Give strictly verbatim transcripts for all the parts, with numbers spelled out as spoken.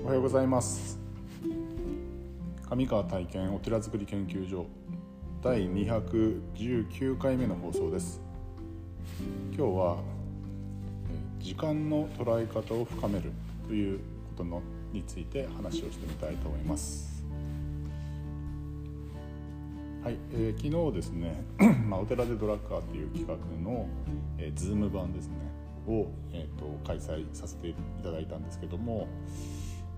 おはようございます。上川体験お寺づくり研究所だいにひゃくじゅうきゅうかいめの放送です。今日は時間の捉え方を深めるということのについて話をしてみたいと思います。はい、えー、昨日ですね、まあ、お寺でドラッカーという企画の、えー、ズーム版ですねを、えー、と開催させていただいたんですけども、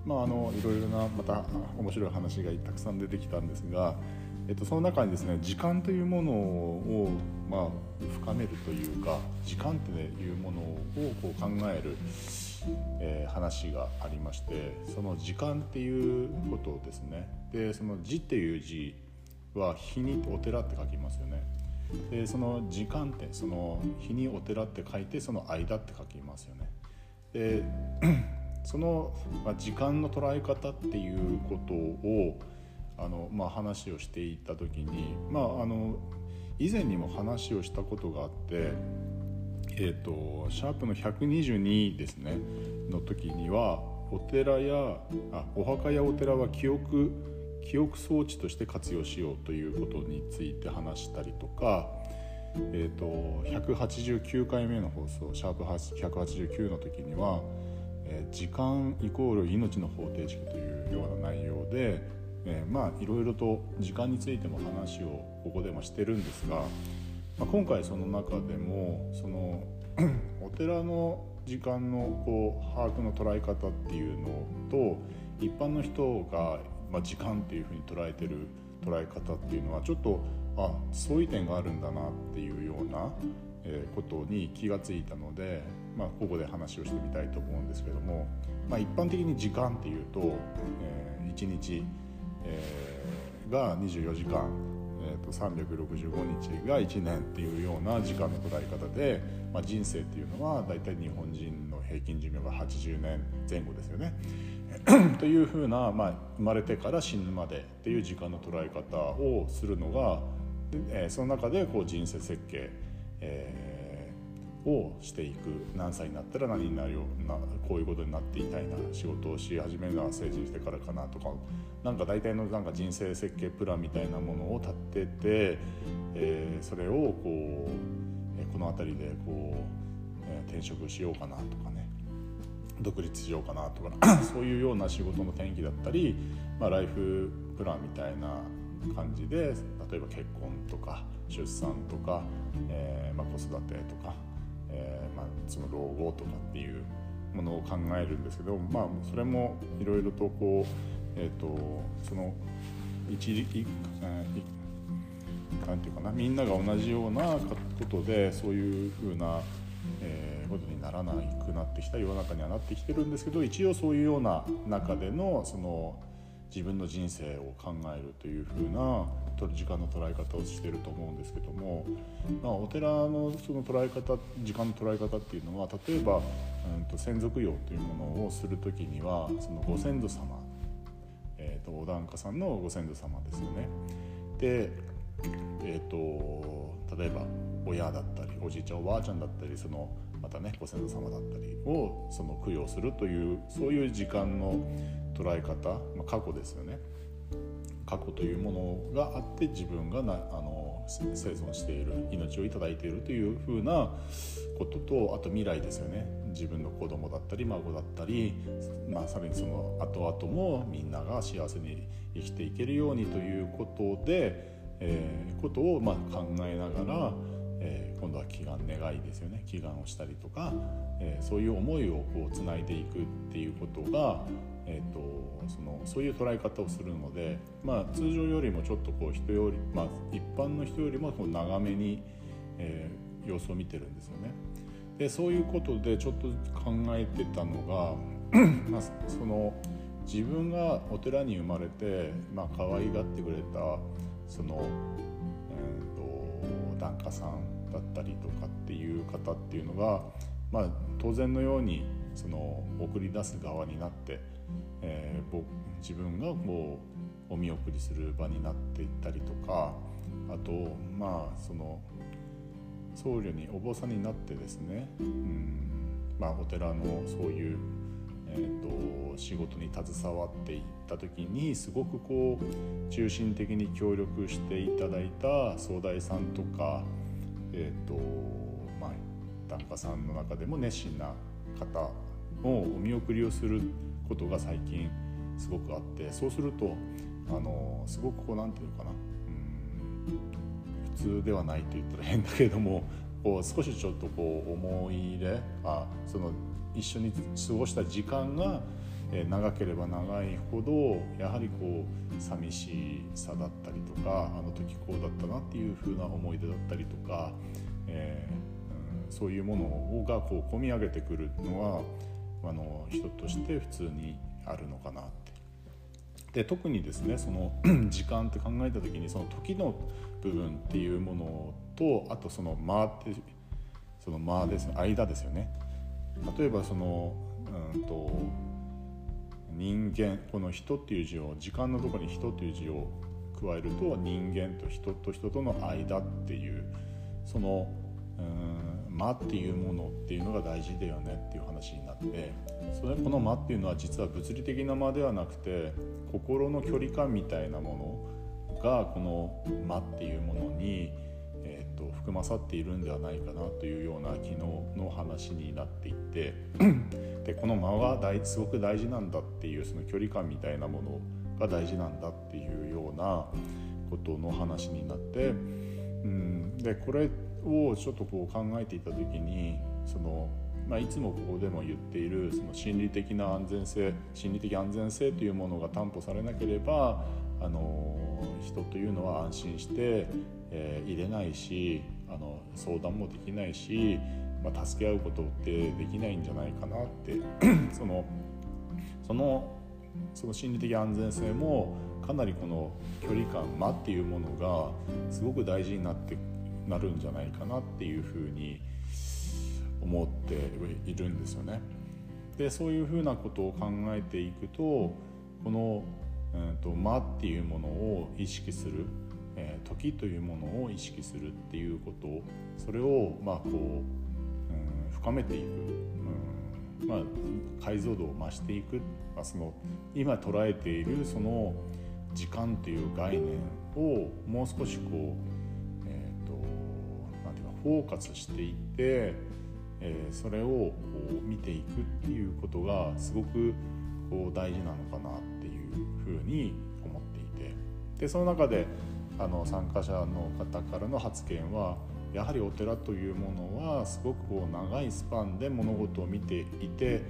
まあ、あのいろいろなまた面白い話がたくさん出てきたんですが、えっと、その中にですね時間というものを、まあ、深めるというか時間というものをこう考える、えー、話がありまして、その時間っていうことですね。でその時っていう字は日にお寺って書きますよね。でその時間ってその日にお寺って書いてその間って書きますよね。でその時間の捉え方っていうことをあの、まあ、話をしていた時に、まあ、あの以前にも話をしたことがあって、えーと、シャープのひゃくにじゅうにですねの時にはお寺やあお墓やお寺は記憶記憶装置として活用しようということについて話したりとか、えーと、ひゃくはちじゅうきゅうかいめの放送シャープひゃくはちじゅうきゅうの時には時間イコール命の方程式というような内容で、えー、まあいろいろと時間についても話をここでもしてるんですが、まあ、今回その中でもそのお寺の時間のこう把握の捉え方っていうのと一般の人がまあ時間っていうふうに捉えてる捉え方っていうのはちょっとあ相違点があるんだなっていうようなことに気がついたので、まあ、ここで話をしてみたいと思うんですけども、まあ、一般的に時間っていうと、えー、いちにち、えー、がにじゅうよじかん、えー、とさんびゃくろくじゅうごにちがいちねんっていうような時間の捉え方で、まあ、人生っていうのはだいたい日本人の平均寿命がはちじゅうねんぜん後ですよねというふうな、まあ、生まれてから死ぬまでっていう時間の捉え方をするのが、えー、その中でこう人生設計えー、をしていく。何歳になったら何になるよな、こういうことになっていたいな、仕事をし始めるのは成人してからかなとか、なんか大体のなんか人生設計プランみたいなものを立てて、えー、それをこうこの辺りでこう、えー、転職しようかなとかね、独立しようかなとかそういうような仕事の転機だったり、まあ、ライフプランみたいな感じで例えば結婚とか出産とか、えーまあ、子育てとか、えーまあ、その老後とかっていうものを考えるんですけど、まあ、それもいろいろとこう、えー、とその一力なんていうかな、みんなが同じようなことでそういうふうな、えー、ことにならなくなってきた世の中にはなってきてるんですけど、一応そういうような中でのその自分の人生を考えるというふうな時間の捉え方をしていると思うんですけども、まあ、お寺のその捉え方、時間の捉え方っていうのは、例えば、うん、と先祖供養というものをするときにはそのご先祖様、えー、とお檀家さんのご先祖様ですよね。で、えー、と例えば親だったりおじいちゃんおばあちゃんだったりそのまたねご先祖様だったりをその供養するというそういう時間の捉え方、まあ、過去ですよね。過去というものがあって自分がなあの生存している命をいただいているというふうなことと、あと未来ですよね。自分の子供だったり孫だったり、まあ、さらにその後々もみんなが幸せに生きていけるようにということで、えー、ことをまあ考えながら、えー、今度は祈願願いですよね。祈願をしたりとか、えー、そういう思いをこうつないでいくっていうことがえー、とそのそういう捉え方をするので、まあ、通常よりもちょっとこう人より、まあ、一般の人よりもこう長めに、えー、様子を見てるんですよね。でそういうことでちょっと考えてたのが、まあ、その自分がお寺に生まれて、まあ、可愛がってくれたその、えー、と檀家さんだったりとかっていう方っていうのが、まあ、当然のようにその送り出す側になって、えー、僕自分がこうお見送りする場になっていったりとか、あとまあその僧侶にお坊さんになってですね、うんまあ、お寺のそういう、ええっと仕事に携わっていった時にすごくこう中心的に協力していただいた総代さんとか、えっとまあ檀家さんの中でも熱心な方のお見送りをすることが最近すごくあって、そうするとあのすごくこうなんていうかな、うん、普通ではないと言ったら変だけれども、こう少しちょっとこう思い入れあその一緒に過ごした時間が長ければ長いほどやはりこう寂しさだったりとか、あの時こうだったなっていう風な思い出だったりとか、えーうん、そういうものがこう込み上げてくるのはあの人として普通にあるのかなって。で特にですね、その時間って考えた時にその時の部分っていうものと、あとその間ってその間ですね、間ですよね。例えばそのうんと人間、この人っていう字を時間のところに人という字を加えると人間と人と人との間っていうそのうん間っていうものっていうのが大事だよねっていう話になって、それこの間っていうのは実は物理的な間ではなくて心の距離感みたいなものがこの間っていうものにえー、と含まさっているんではないかなというような昨日の話になっていてでこの間は大すごく大事なんだっていう、その距離感みたいなものが大事なんだっていうようなことの話になって、うんでこれをちょっとこう考えていた時にその、まあ、いつもここでも言っているその心理的な安全性心理的安全性というものが担保されなければあの人というのは安心してえー、入れないし、あの相談もできないし、まあ、助け合うことってできないんじゃないかなってそのそのその心理的安全性もかなりこの距離感間っていうものがすごく大事になってなるんじゃないかなっていうふうに思っているんですよね。でそういうふうなことを考えていくと、この、うんと、間っていうものを意識する、えー、時というものを意識するっていうこと、それをまあこう、うん、深めていく、うんまあ、解像度を増していく、まあ、その今捉えているその時間という概念をもう少しこう、えー、となんていうかフォーカスしていって、えー、それをこう見ていくっていうことがすごくこう大事なのかなっていうふうに思っていて、でその中であの参加者の方からの発言は、やはりお寺というものはすごくこう長いスパンで物事を見ていて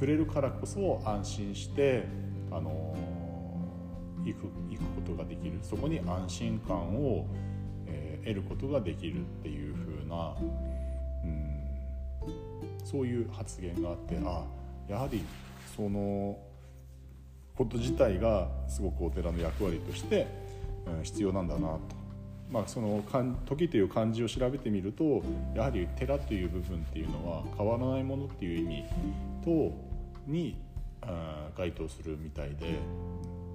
くれるからこそ安心してあの行く、行くことができる、そこに安心感を、えー、得ることができるっていう風な、うん、そういう発言があって、あやはりそのこと自体がすごくお寺の役割として必要なんだなと、まあ、その時という漢字を調べてみると、やはり寺という部分っていうのは変わらないものっていう意味とに該当するみたいで、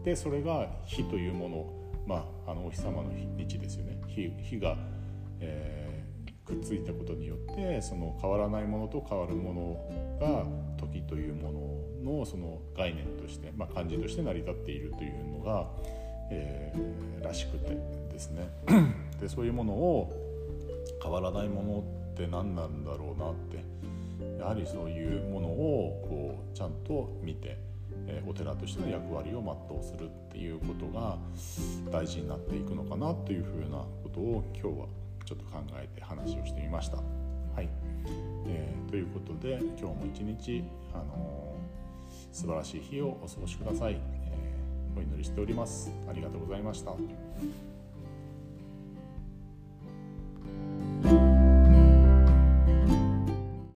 でそれが日というもの、まあ、あのお日様の日ですよね。 日, 日が、えー、くっついたことによってその変わらないものと変わるものが時というもののその概念として、まあ、漢字として成り立っているというのがえー、らしくてですねでそういうものを変わらないものって何なんだろうなって、やはりそういうものをこうちゃんと見て、えー、お寺としての役割を全うするっていうことが大事になっていくのかなというふうなことを今日はちょっと考えて話をしてみました。はい、えー、ということで今日も一日、あのー、素晴らしい日をお過ごしください。お祈りしております。ありがとうございました。